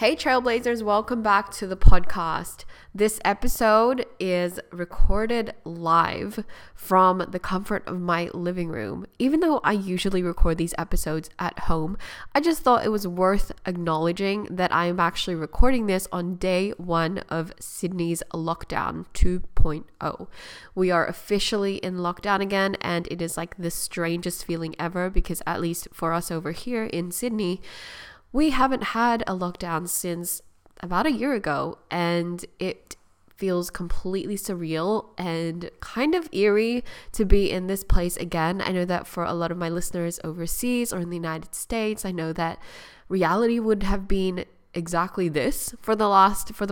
Hey Trailblazers, welcome back to the podcast. This episode is recorded live from the comfort of my living room. Even though I usually record these episodes at home, I just thought it was worth acknowledging that I am actually recording this on day one of Sydney's lockdown 2.0. We are officially in lockdown again, and it is like the strangest feeling ever because at least for us over here in Sydney, we haven't had a lockdown since about a year ago, and it feels completely surreal and kind of eerie to be in this place again. I know that for a lot of my listeners overseas or in the United States, I know that reality would have been exactly this for the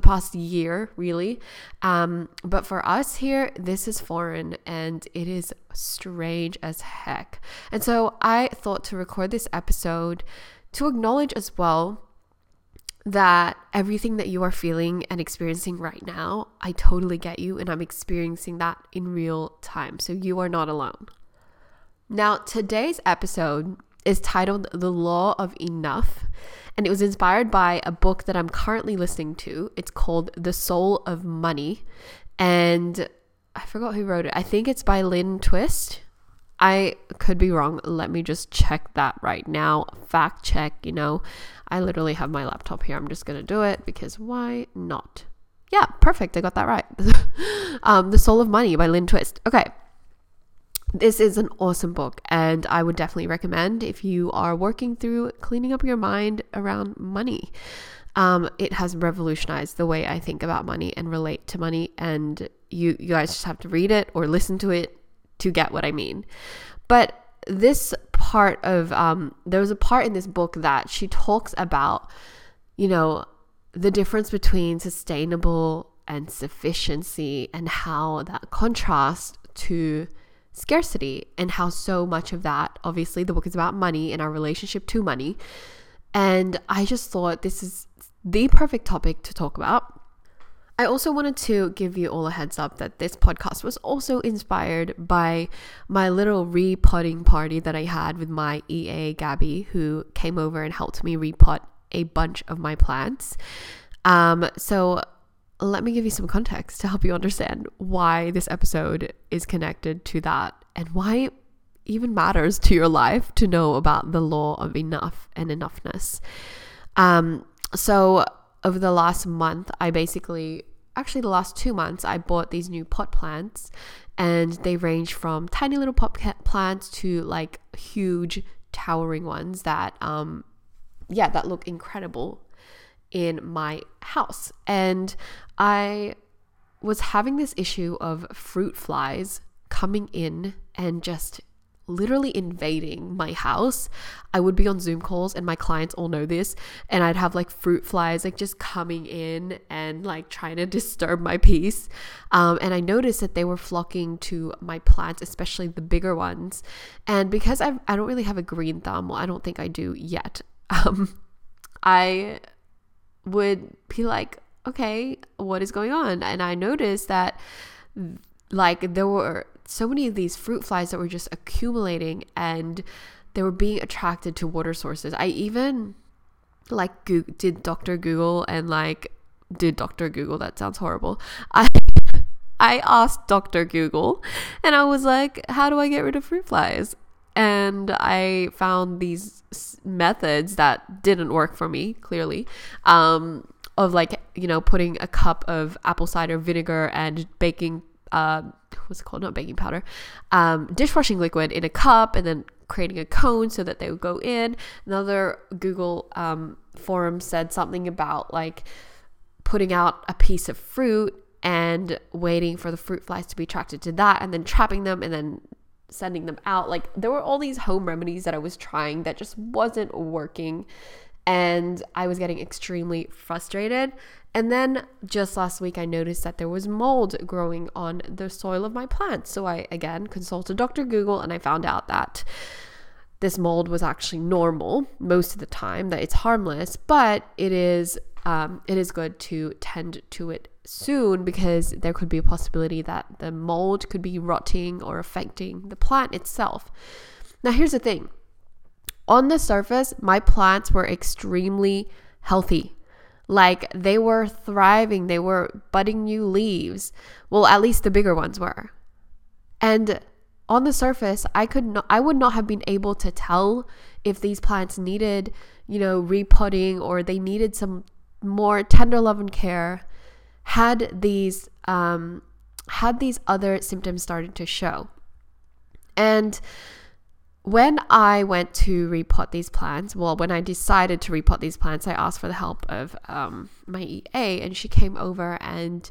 past year, really. But for us here, this is foreign and it is strange as heck. And so I thought to record this episode to acknowledge as well that everything that you are feeling and experiencing right now, I totally get you, and I'm experiencing that in real time. So you are not alone. Now, today's episode is titled The Law of Enough, and it was inspired by a book that I'm currently listening to. It's called The Soul of Money, and I forgot who wrote it. I think it's by Lynn Twist. I could be wrong. Let me just check that right now. Fact check, you know. I literally have my laptop here. I'm just going to do it because why not? Yeah, perfect. I got that right. The Soul of Money by Lynn Twist. Okay. This is an awesome book, and I would definitely recommend if you are working through cleaning up your mind around money. It has revolutionized the way I think about money and relate to money, and you guys just have to read it or listen to it to get what I mean. But this part of, there was a part in this book that she talks about, you know, the difference between sustainable and sufficiency and how that contrasts to scarcity and how so much of that, obviously the book is about money and our relationship to money. And I just thought this is the perfect topic to talk about. I also wanted to give you all a heads up that this podcast was also inspired by my little repotting party that I had with my EA, Gabby, who came over and helped me repot a bunch of my plants. So let me give you some context to help you understand why this episode is connected to that and why it even matters to your life to know about the law of enough and enoughness. So over the last month, the last 2 months, I bought these new pot plants, and they range from tiny little pot plants to like huge towering ones that look incredible in my house. And I was having this issue of fruit flies coming in and just literally invading my house. I would be on Zoom calls, and my clients all know this, and I'd have like fruit flies like just coming in and like trying to disturb my peace. And I noticed that they were flocking to my plants, especially the bigger ones. And because I don't really have a green thumb, well, I don't think I do yet, I would be like, okay, what is going on? And I noticed that like there were so many of these fruit flies that were just accumulating, and they were being attracted to water sources. I even like did Dr. Google. That sounds horrible. I asked Dr. Google, and I was like, how do I get rid of fruit flies? And I found these methods that didn't work for me, clearly. Of like, you know, putting a cup of apple cider vinegar and baking what's it called? Not baking powder, dishwashing liquid in a cup, and then creating a cone so that they would go in. Another Google forum said something about like putting out a piece of fruit and waiting for the fruit flies to be attracted to that, and then trapping them and then sending them out. Like there were all these home remedies that I was trying that just wasn't working, and I was getting extremely frustrated. And then just last week, I noticed that there was mold growing on the soil of my plants. So I, again, consulted Dr. Google, and I found out that this mold was actually normal most of the time, that it's harmless, but it is good to tend to it soon because there could be a possibility that the mold could be rotting or affecting the plant itself. Now, here's the thing. On the surface, my plants were extremely healthy. Like, they were thriving. They were budding new leaves. Well, at least the bigger ones were. And on the surface, I would not have been able to tell if these plants needed, repotting, or they needed some more tender love and care had these other symptoms started to show. And when I went to repot these plants, when I decided to repot these plants, I asked for the help of my EA, and she came over and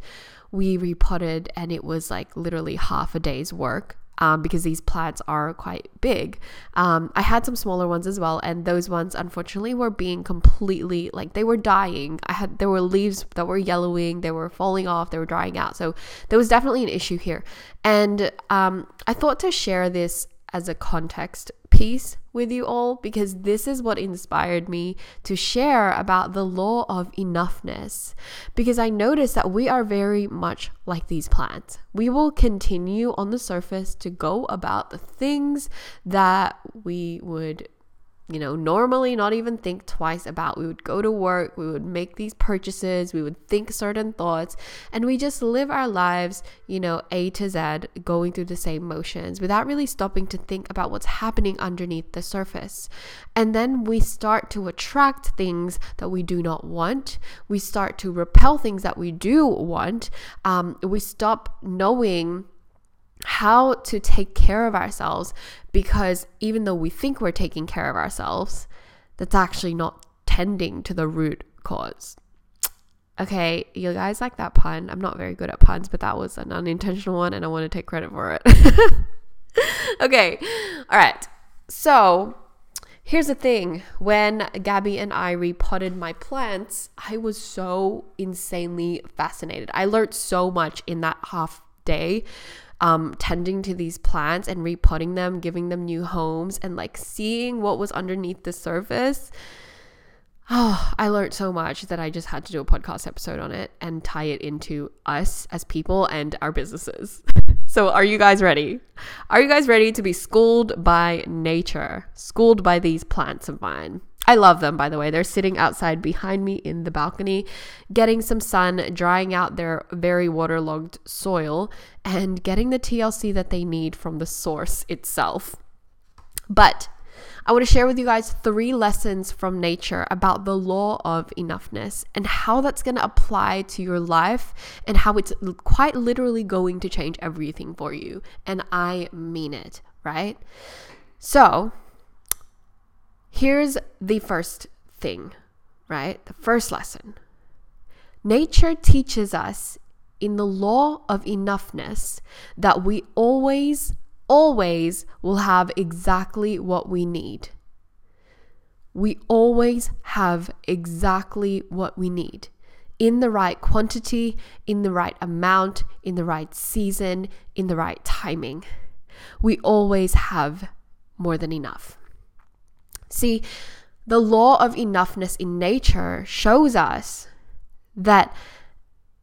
we repotted, and it was like literally half a day's work because these plants are quite big. I had some smaller ones as well, and those ones unfortunately were being completely, they were dying. There were leaves that were yellowing, they were falling off, they were drying out. So there was definitely an issue here. And I thought to share this as a context piece with you all, because this is what inspired me to share about the law of enoughness, because I noticed that we are very much like these plants. We will continue on the surface to go about the things that we would normally not even think twice about. We would go to work, we would make these purchases, we would think certain thoughts, and we just live our lives, A to Z, going through the same motions without really stopping to think about what's happening underneath the surface. And then we start to attract things that we do not want. We start to repel things that we do want. We stop knowing how to take care of ourselves, because even though we think we're taking care of ourselves, that's actually not tending to the root cause. Okay, you guys like that pun? I'm not very good at puns, but that was an unintentional one and I want to take credit for it. Okay, all right. So here's the thing. When Gabby and I repotted my plants, I was so insanely fascinated. I learned so much in that half day. Tending to these plants and repotting them, giving them new homes, and seeing what was underneath the surface. Oh, I learned so much that I just had to do a podcast episode on it and tie it into us as people and our businesses. So are you guys ready? Are you guys ready to be schooled by nature? Schooled by these plants of mine. I love them, by the way. They're sitting outside behind me in the balcony, getting some sun, drying out their very waterlogged soil, and getting the TLC that they need from the source itself. But I want to share with you guys 3 lessons from nature about the law of enoughness and how that's going to apply to your life and how it's quite literally going to change everything for you. And I mean it, right? So here's the first thing, right? The first lesson. Nature teaches us in the law of enoughness that we always will have exactly what we need. We always have exactly what we need in the right quantity, in the right amount, in the right season, in the right timing. We always have more than enough. See, the law of enoughness in nature shows us that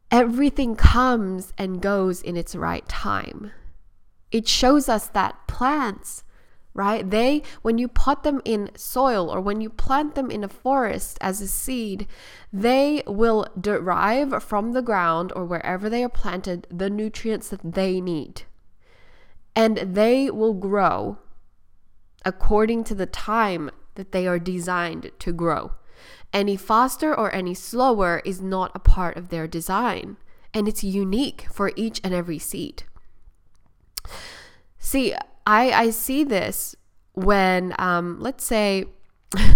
everything comes and goes in its right time. It shows us that plants, right? When you pot them in soil or when you plant them in a forest as a seed, they will derive from the ground or wherever they are planted the nutrients that they need. And they will grow according to the time that they are designed to grow. Any faster or any slower is not a part of their design, and it's unique for each and every seed. See, I see this when, let's say,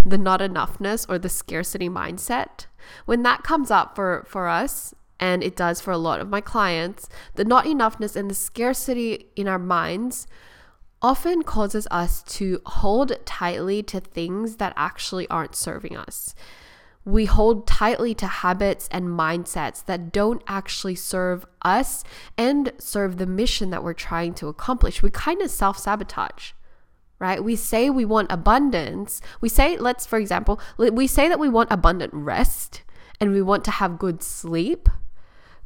the not enoughness or the scarcity mindset, when that comes up for us, and it does for a lot of my clients, the not enoughness and the scarcity in our minds often causes us to hold tightly to things that actually aren't serving us. We hold tightly to habits and mindsets that don't actually serve us and serve the mission that we're trying to accomplish. We kind of self-sabotage, right? We say we want abundance. We say that we want abundant rest and we want to have good sleep,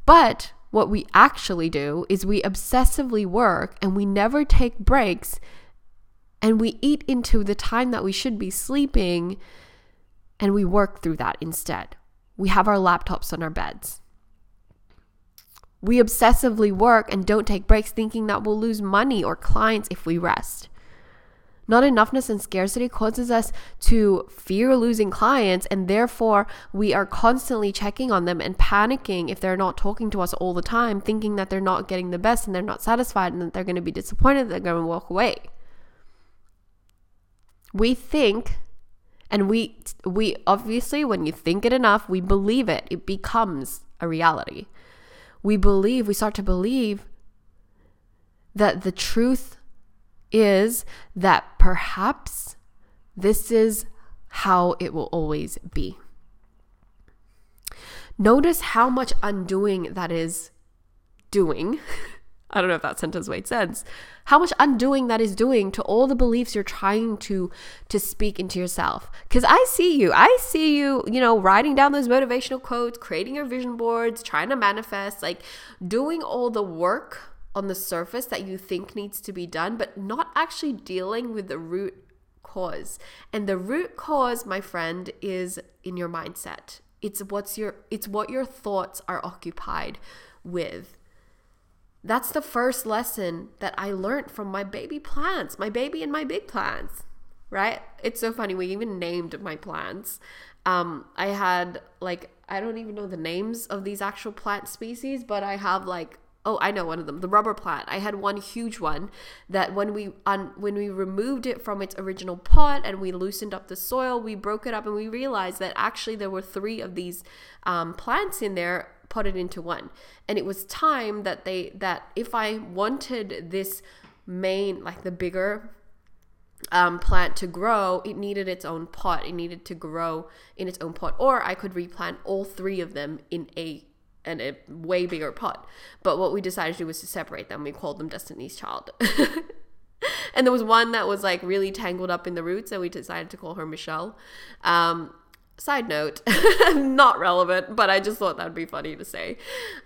but what we actually do is we obsessively work and we never take breaks and we eat into the time that we should be sleeping and we work through that instead. We have our laptops on our beds. We obsessively work and don't take breaks, thinking that we'll lose money or clients if we rest. Not enoughness and scarcity causes us to fear losing clients, and therefore we are constantly checking on them and panicking if they're not talking to us all the time, thinking that they're not getting the best and they're not satisfied and that they're going to be disappointed, they're going to walk away. We think, and we obviously, when you think it enough, we believe it. It becomes a reality. We start to believe that the truth is that perhaps this is how it will always be. Notice how much undoing that is doing. I don't know if that sentence made sense. How much undoing that is doing to all the beliefs you're trying to speak into yourself. Because I see you, writing down those motivational quotes, creating your vision boards, trying to manifest, like doing all the work on the surface that you think needs to be done, but not actually dealing with the root cause. And the root cause, my friend, is in your mindset. It's what your thoughts are occupied with. That's the first lesson that I learned from my baby and my big plants, right? It's so funny. We even named my plants. I had I don't even know the names of these actual plant species, but I have I know one of them, the rubber plant. I had one huge one that when we removed it from its original pot and we loosened up the soil, we broke it up and we realized that actually there were 3 of these plants in there potted into one. And it was time that if I wanted this main, the bigger plant to grow, it needed its own pot. It needed to grow in its own pot, or I could replant all 3 of them in a way bigger pot. But what we decided to do was to separate them. We called them Destiny's Child. And there was one that was really tangled up in the roots, and we decided to call her Michelle. Side note, not relevant, but I just thought that would be funny to say.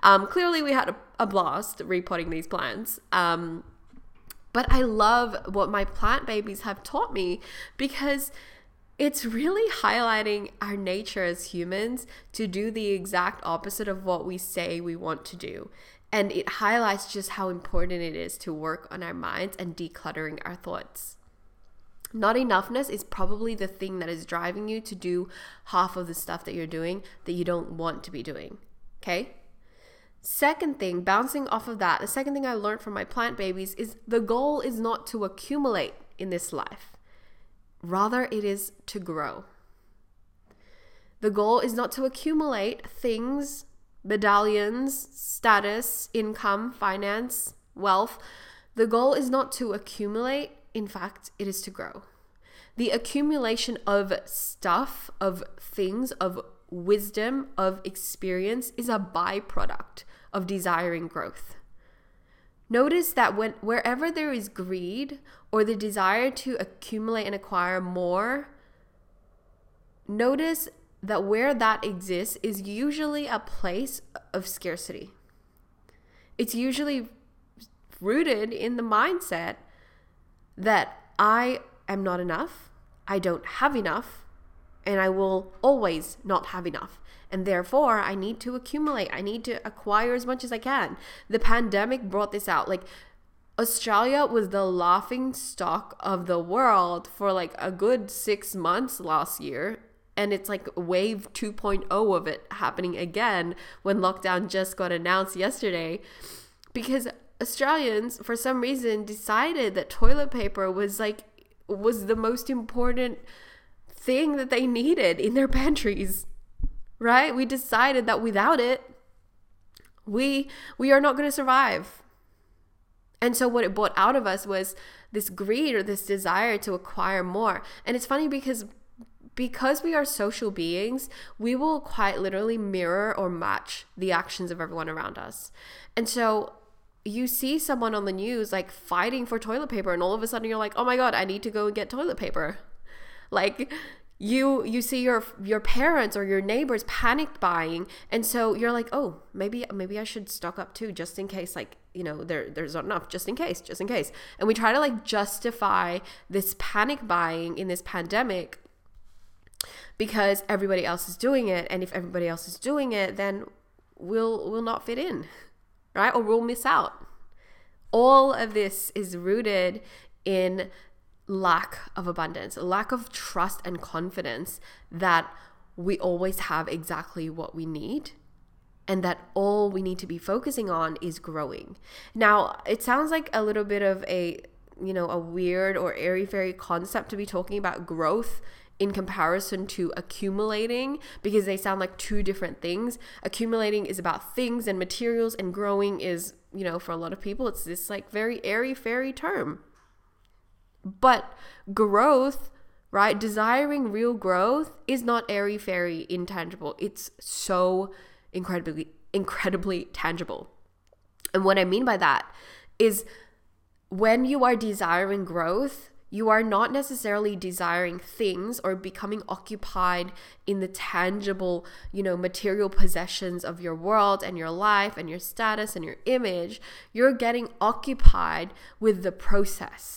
Clearly we had a blast repotting these plants. But I love what my plant babies have taught me, because it's really highlighting our nature as humans to do the exact opposite of what we say we want to do. And it highlights just how important it is to work on our minds and decluttering our thoughts. Not enoughness is probably the thing that is driving you to do half of the stuff that you're doing that you don't want to be doing. Okay? Second thing, bouncing off of that, the second thing I learned from my plant babies is the goal is not to accumulate in this life. Rather, it is to grow. The goal is not to accumulate things, medallions, status, income, finance, wealth. The goal is not to accumulate. In fact, it is to grow. The accumulation of stuff, of things, of wisdom, of experience is a byproduct of desiring growth. Notice that wherever there is greed or the desire to accumulate and acquire more, notice that where that exists is usually a place of scarcity. It's usually rooted in the mindset that I am not enough, I don't have enough, and I will always not have enough. And therefore, I need to accumulate. I need to acquire as much as I can. The pandemic brought this out. Australia was the laughing stock of the world for a good 6 months last year. And it's wave 2.0 of it happening again when lockdown just got announced yesterday. Because Australians, for some reason, decided that toilet paper was the most important thing that they needed in their pantries. Right? We decided that without it, we are not going to survive. And so what it brought out of us was this greed or this desire to acquire more. And it's funny because we are social beings, we will quite literally mirror or match the actions of everyone around us. And so you see someone on the news fighting for toilet paper, and all of a sudden you're oh my God, I need to go and get toilet paper. You see your parents or your neighbors panic buying, and so you're oh, maybe I should stock up too, just in case, there's not enough, just in case. And we try to justify this panic buying in this pandemic because everybody else is doing it. And if everybody else is doing it, then we'll not fit in, right? Or we'll miss out. All of this is rooted in lack of abundance, lack of trust and confidence that we always have exactly what we need, and that all we need to be focusing on is growing. Now, it sounds like a little bit of a weird or airy-fairy concept to be talking about growth in comparison to accumulating, because they sound like two different things. Accumulating is about things and materials, and growing is, for a lot of people, it's this like very airy-fairy term. But growth, right? Desiring real growth is not airy-fairy, intangible. It's so incredibly tangible. And what I mean by that is, when you are desiring growth, you are not necessarily desiring things or becoming occupied in the tangible, material possessions of your world and your life and your status and your image. You're getting occupied with the process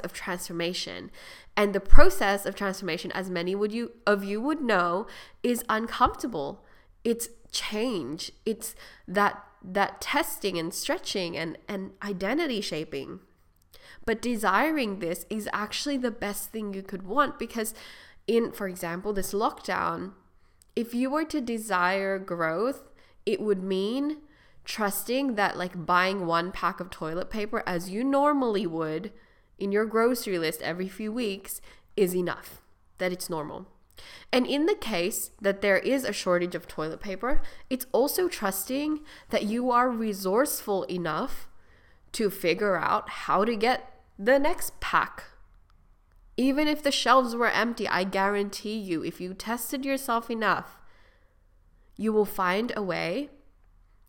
of transformation. And the process of transformation, as many of you would know, is uncomfortable. It's change. It's that testing and stretching and identity shaping. But desiring this is actually the best thing you could want, because in, for example, this lockdown, if you were to desire growth, it would mean trusting that like buying one pack of toilet paper as you normally would in your grocery list every few weeks is enough, that it's normal. And in the case that there is a shortage of toilet paper, it's also trusting that you are resourceful enough to figure out how to get the next pack. Even if the shelves were empty, I guarantee you, if you tested yourself enough, you will find a way,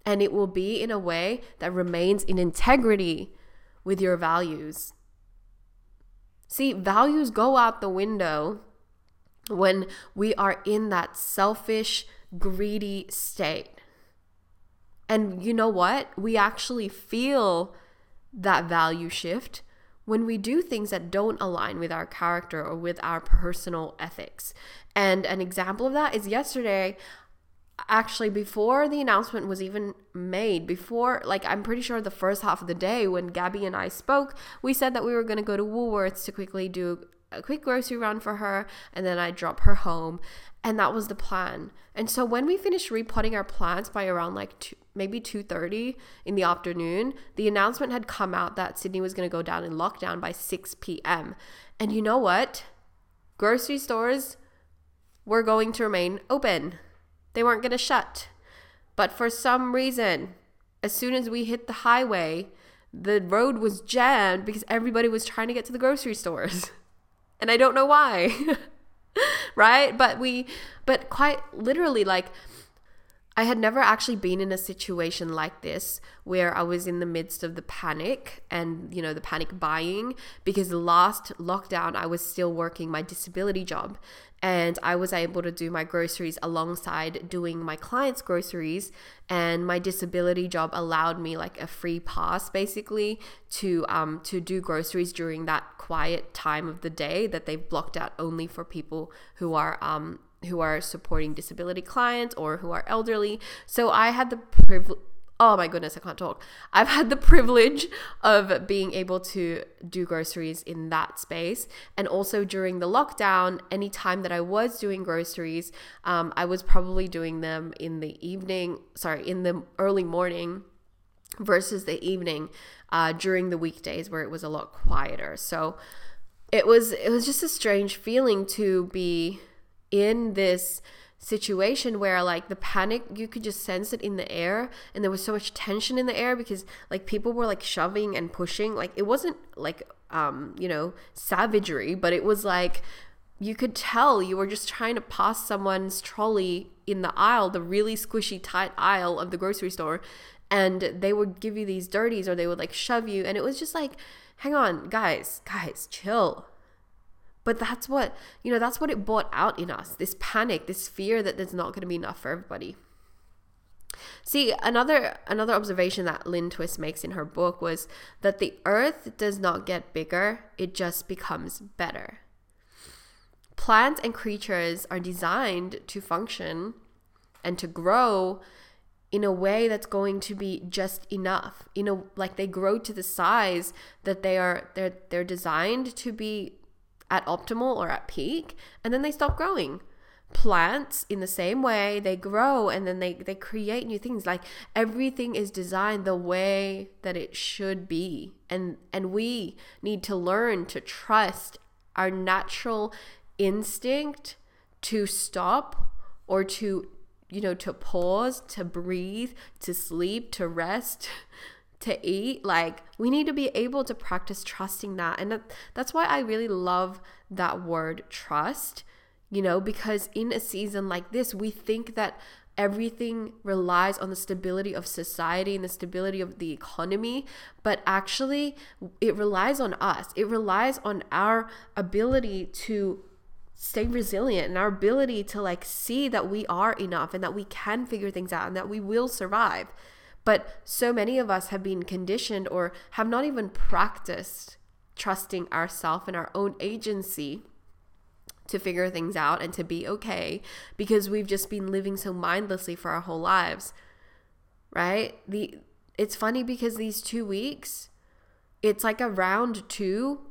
and it will be in a way that remains in integrity with your values. See, values go out the window when we are in that selfish, greedy state. And you know what? We actually feel that value shift when we do things that don't align with our character or with our personal ethics. And an example of that is yesterday, actually before the announcement was even made, before, like I'm pretty sure the first half of the day when Gabby and I spoke, we said that we were going to go to Woolworths to quickly do a quick grocery run for her, and then I drop her home, and that was the plan. And so when we finished repotting our plants by around like 2:30 in the afternoon, the announcement had come out that Sydney was going to go down in lockdown by 6 p.m. And you know what? Grocery stores were going to remain open. They weren't going to shut. But for some reason, as soon as we hit the highway, the road was jammed because everybody was trying to get to the grocery stores. And I don't know why, right? But quite literally, like, I had never actually been in a situation like this where I was in the midst of the panic and, the panic buying, because the last lockdown I was still working my disability job, and I was able to do my groceries alongside doing my clients' groceries, and my disability job allowed me like a free pass basically to do groceries during that quiet time of the day that they've blocked out only for people who are supporting disability clients or who are elderly. So I had the privilege, oh my goodness, I can't talk. I've had the privilege of being able to do groceries in that space. And also during the lockdown, any time that I was doing groceries, I was probably doing them in the early morning versus the evening during the weekdays where it was a lot quieter. So it was just a strange feeling to be in this situation where like the panic, you could just sense it in the air, and there was so much tension in the air because like people were like shoving and pushing. Like it wasn't like savagery, but it was like you could tell you were just trying to pass someone's trolley in the aisle, the really squishy tight aisle of the grocery store, and they would give you these dirties or they would like shove you, and it was just like, hang on, guys, chill. But that's what, that's what it brought out in us, this panic, this fear that there's not going to be enough for everybody. See, another observation that Lynn Twist makes in her book was that the earth does not get bigger, it just becomes better. Plants and creatures are designed to function and to grow in a way that's going to be just enough. Like they grow to the size that they're designed to be at optimal or at peak, and then they stop growing. Plants, in the same way, they grow and then they create new things. Like everything is designed the way that it should be. And we need to learn to trust our natural instinct to stop or to, to pause, to breathe, to sleep, to rest, to eat. Like we need to be able to practice trusting that. And that's why I really love that word trust. Because in a season like this, we think that everything relies on the stability of society and the stability of the economy, but actually it relies on us. It relies on our ability to stay resilient and our ability to see that we are enough and that we can figure things out and that we will survive. But so many of us have been conditioned or have not even practiced trusting ourselves and our own agency to figure things out and to be okay, because we've just been living so mindlessly for our whole lives, right? It's funny because these 2 weeks, it's like a round two,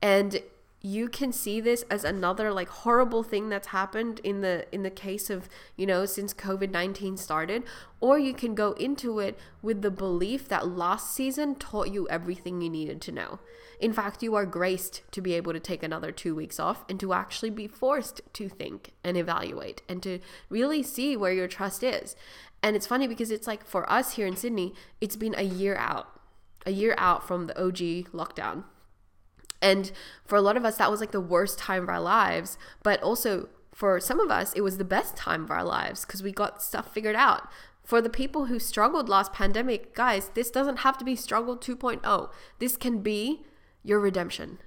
and you can see this as another horrible thing that's happened in the case of, since COVID-19 started, or you can go into it with the belief that last season taught you everything you needed to know. In fact, you are graced to be able to take another 2 weeks off and to actually be forced to think and evaluate and to really see where your trust is. And it's funny because it's for us here in Sydney, it's been a year out from the OG lockdown. And for a lot of us, that was the worst time of our lives. But also for some of us, it was the best time of our lives because we got stuff figured out. For the people who struggled last pandemic, guys, this doesn't have to be struggle 2.0. This can be your redemption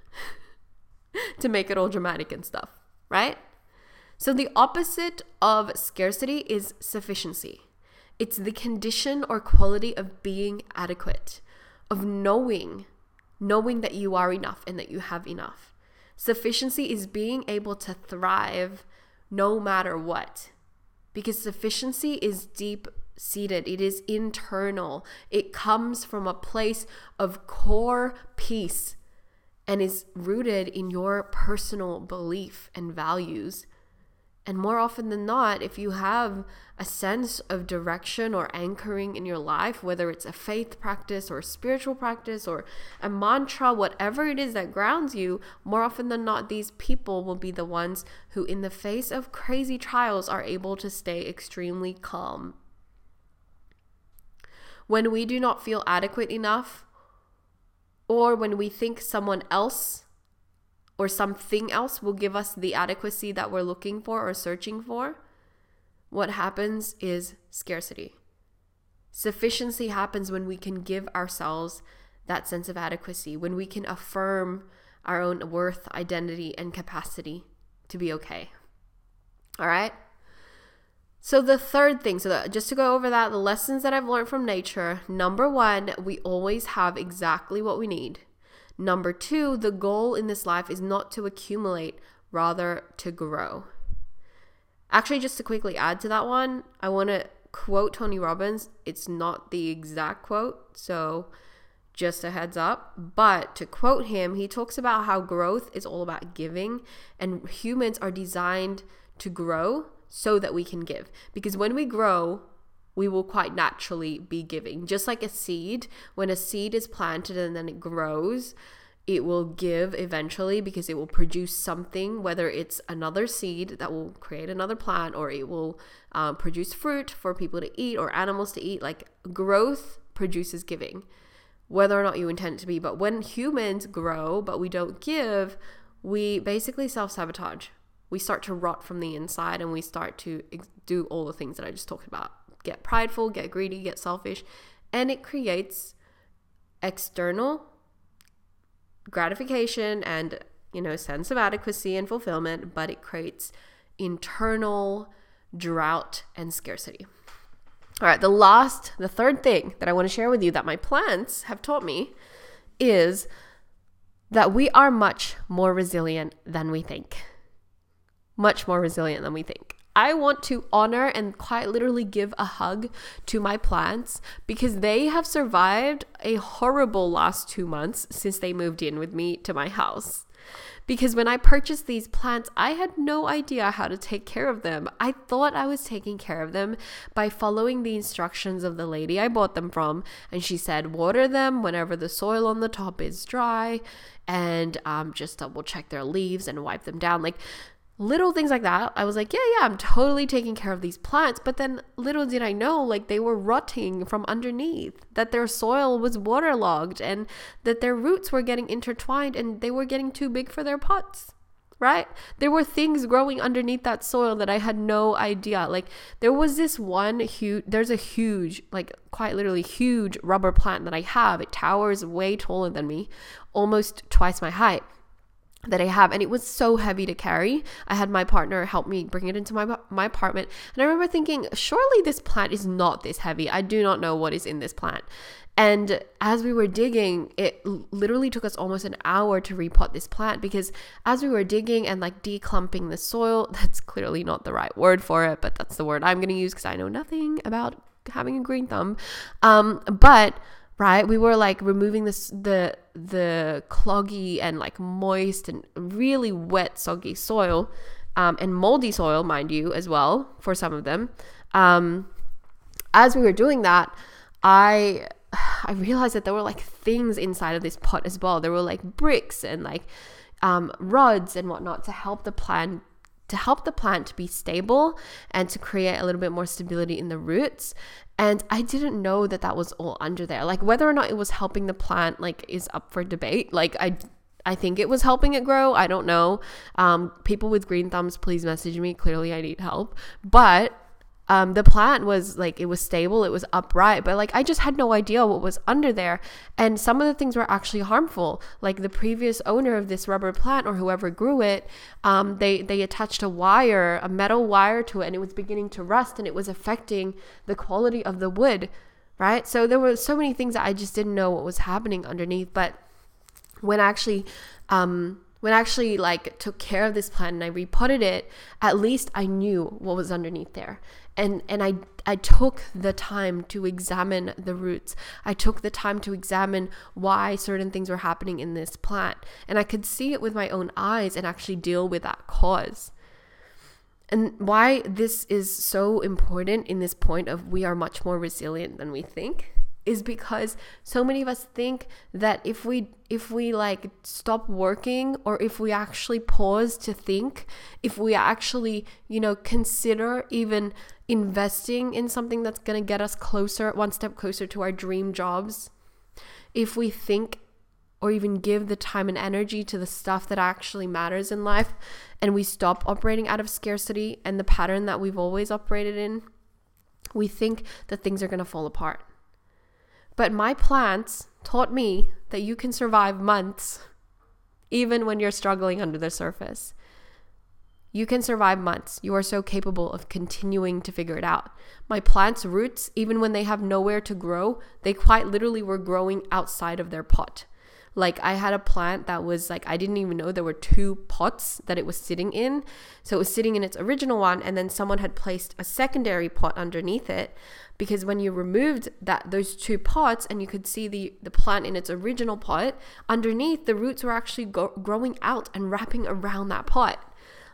to make it all dramatic and stuff, right? So the opposite of scarcity is sufficiency. It's the condition or quality of being adequate, of knowing that you are enough and that you have enough. Sufficiency is being able to thrive no matter what, because sufficiency is deep-seated. It is internal. It comes from a place of core peace and is rooted in your personal belief and values. And more often than not, if you have a sense of direction or anchoring in your life, whether it's a faith practice or a spiritual practice or a mantra, whatever it is that grounds you, more often than not, these people will be the ones who, in the face of crazy trials, are able to stay extremely calm. When we do not feel adequate enough, or when we think someone else or something else will give us the adequacy that we're looking for or searching for, what happens is scarcity. Sufficiency happens when we can give ourselves that sense of adequacy, when we can affirm our own worth, identity, and capacity to be okay. All right? So the third thing, just to go over that, the lessons that I've learned from nature. Number one, we always have exactly what we need. Number two, the goal in this life is not to accumulate, rather to grow. Actually, just to quickly add to that one, I want to quote Tony Robbins. It's not the exact quote, so just a heads up. But to quote him, he talks about how growth is all about giving, and humans are designed to grow so that we can give. Because when we grow, we will quite naturally be giving. Just like a seed, when a seed is planted and then it grows, it will give eventually because it will produce something, whether it's another seed that will create another plant, or it will produce fruit for people to eat or animals to eat. Growth produces giving, whether or not you intend it to be. But when humans grow but we don't give, we basically self-sabotage. We start to rot from the inside, and we start to do all the things that I just talked about. Get prideful, get greedy, get selfish, and it creates external gratification and, sense of adequacy and fulfillment, but it creates internal drought and scarcity. All right, the third thing that I want to share with you that my plants have taught me is that we are much more resilient than we think. much more resilient than we think. I want to honor and quite literally give a hug to my plants because they have survived a horrible last 2 months since they moved in with me to my house. Because when I purchased these plants, I had no idea how to take care of them. I thought I was taking care of them by following the instructions of the lady I bought them from. And she said, water them whenever the soil on the top is dry and just double check their leaves and wipe them down. Like little things like that. I was like, yeah, I'm totally taking care of these plants. But then little did I know, like they were rotting from underneath, that their soil was waterlogged and that their roots were getting intertwined and they were getting too big for their pots, right? There were things growing underneath that soil that I had no idea. Like there was this one huge, like quite literally huge rubber plant that I have. It towers way taller than me, almost twice my height. That I have, and it was so heavy to carry. I had my partner help me bring it into my apartment, and I remember thinking, surely this plant is not this heavy. I do not know what is in this plant. And as we were digging, it literally took us almost an hour to repot this plant, because as we were digging and like declumping the soil — that's clearly not the right word for it, but that's the word I'm going to use because I know nothing about having a green thumb. Right? We were like removing the cloggy and like moist and really wet, soggy soil, and moldy soil, mind you, as well, for some of them. As we were doing that, I realized that there were like things inside of this pot as well. There were like bricks and like rods and whatnot to help the plant to be stable and to create a little bit more stability in the roots. And I didn't know that that was all under there. Like whether or not it was helping the plant, like, is up for debate. Like I think it was helping it grow. I don't know. People with green thumbs, please message me. Clearly I need help. But the plant was like, it was stable, it was upright, but like I just had no idea what was under there. And some of the things were actually harmful. Like the previous owner of this rubber plant, or whoever grew it, they attached a metal wire to it, and it was beginning to rust, and it was affecting the quality of the wood, right? So there were so many things that I just didn't know what was happening underneath. But when I actually like took care of this plant and I repotted it, at least I knew what was underneath there. And I took the time to examine the roots. I took the time to examine why certain things were happening in this plant. And I could see it with my own eyes and actually deal with that cause. And why this is so important in this point of we are much more resilient than we think is because so many of us think that if we like stop working, or if we actually pause to think, if we actually, you know, consider even investing in something that's going to get us closer, one step closer to our dream jobs, if we think or even give the time and energy to the stuff that actually matters in life, and we stop operating out of scarcity and the pattern that we've always operated in, we think that things are going to fall apart. But my plants taught me that you can survive months even when you're struggling under the surface. You can survive months. You are so capable of continuing to figure it out. My plants' roots, even when they have nowhere to grow, they quite literally were growing outside of their pot. Like I had a plant that was like, I didn't even know there were two pots that it was sitting in. So it was sitting in its original one, and then someone had placed a secondary pot underneath it. Because when you removed those two pots, and you could see the plant in its original pot, underneath the roots were actually growing out and wrapping around that pot.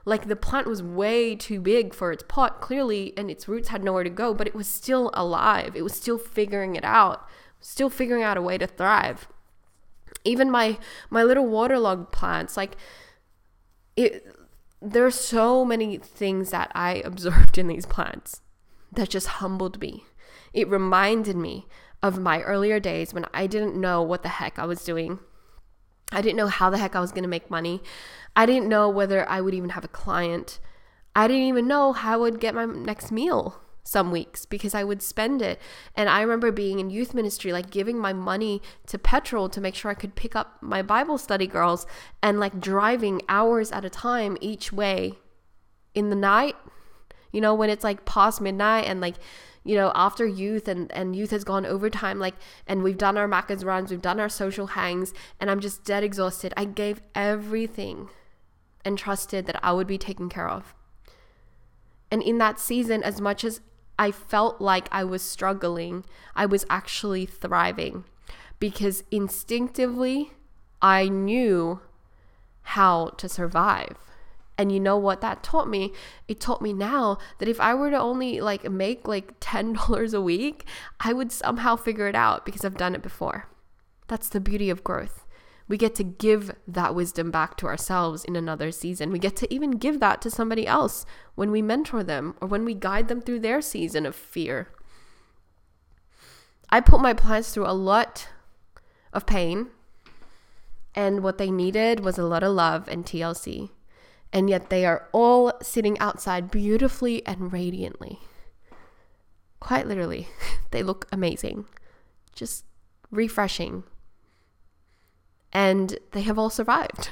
Like the plant was way too big for its pot, clearly, and its roots had nowhere to go, but it was still alive. It was still figuring it out, still figuring out a way to thrive. Even my little waterlogged plants, like it, there are so many things that I observed in these plants that just humbled me. It reminded me of my earlier days when I didn't know what the heck I was doing. I didn't know how the heck I was going to make money. I didn't know whether I would even have a client. I didn't even know how I would get my next meal some weeks, because I would spend it. And I remember being in youth ministry, like giving my money to petrol to make sure I could pick up my Bible study girls, and like driving hours at a time each way in the night. You know, when it's like past midnight, and like, you know, after youth and youth has gone overtime, like, and we've done our Maccas runs, we've done our social hangs, and I'm just dead exhausted. I gave everything. and trusted that I would be taken care of. And in that season, as much as I felt like I was struggling, I was actually thriving, because instinctively I knew how to survive. And you know what that taught me? It taught me now that if I were to only make $10 a week, I would somehow figure it out, because I've done it before. That's the beauty of growth. We get to give that wisdom back to ourselves in another season. We get to even give that to somebody else when we mentor them or when we guide them through their season of fear. I put my clients through a lot of pain, and what they needed was a lot of love and TLC. And yet they are all sitting outside beautifully and radiantly. Quite literally, they look amazing, just refreshing. And they have all survived.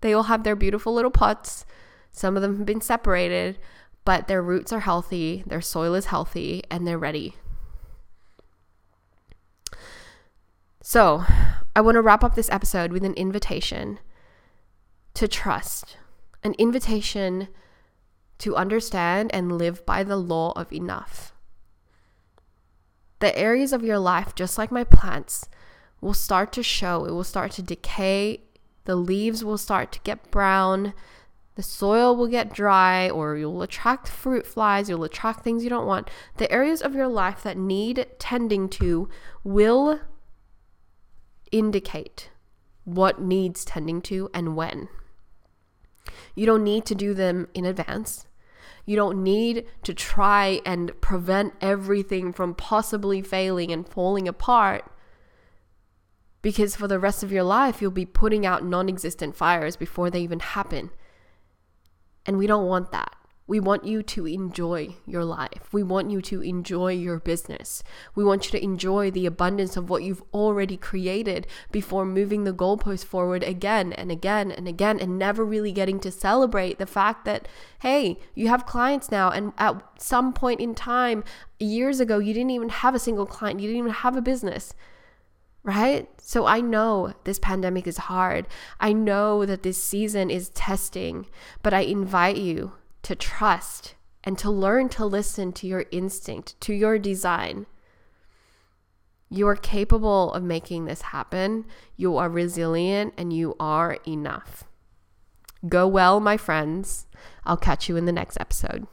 They all have their beautiful little pots. Some of them have been separated, but their roots are healthy, their soil is healthy, and they're ready. So I want to wrap up this episode with an invitation to trust. An invitation to understand and live by the law of enough. The areas of your life, just like my plants, will start to show. It will start to decay. The leaves will start to get brown. The soil will get dry, or you'll attract fruit flies. You'll attract things you don't want. The areas of your life that need tending to will indicate what needs tending to and when. You don't need to do them in advance. You don't need to try and prevent everything from possibly failing and falling apart, because for the rest of your life, you'll be putting out non-existent fires before they even happen. And we don't want that. We want you to enjoy your life. We want you to enjoy your business. We want you to enjoy the abundance of what you've already created before moving the goalpost forward again and again and again, and never really getting to celebrate the fact that, hey, you have clients now, and at some point in time, years ago, you didn't even have a single client. You didn't even have a business, right? So I know this pandemic is hard. I know that this season is testing, but I invite you to trust and to learn to listen to your instinct, to your design. You are capable of making this happen. You are resilient and you are enough. Go well, my friends. I'll catch you in the next episode.